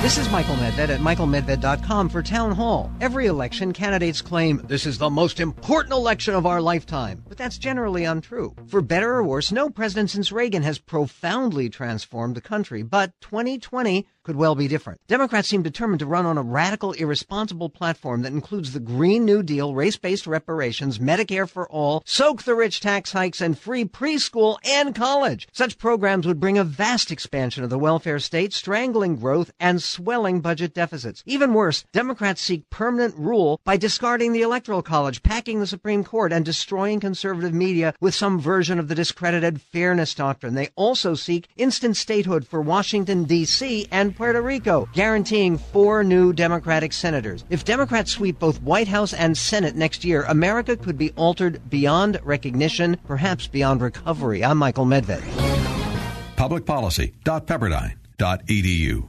This is Michael Medved at michaelmedved.com for Town Hall. Every election, candidates claim, this is the most important election of our lifetime. But that's generally untrue. For better or worse, no president since Reagan has profoundly transformed the country. But 2020 could well be different. Democrats seem determined to run on a radical, irresponsible platform that includes the Green New Deal, race-based reparations, Medicare for all, soak-the-rich tax hikes, and free preschool and college. Such programs would bring a vast expansion of the welfare state, strangling growth, and swelling budget deficits. Even worse, Democrats seek permanent rule by discarding the Electoral College, packing the Supreme Court, and destroying conservative media with some version of the discredited fairness doctrine. They also seek instant statehood for Washington, D.C. and Puerto Rico, guaranteeing 4 new Democratic senators. If Democrats sweep both White House and Senate next year, America could be altered beyond recognition, perhaps beyond recovery. I'm Michael Medved. publicpolicy.pepperdine.edu.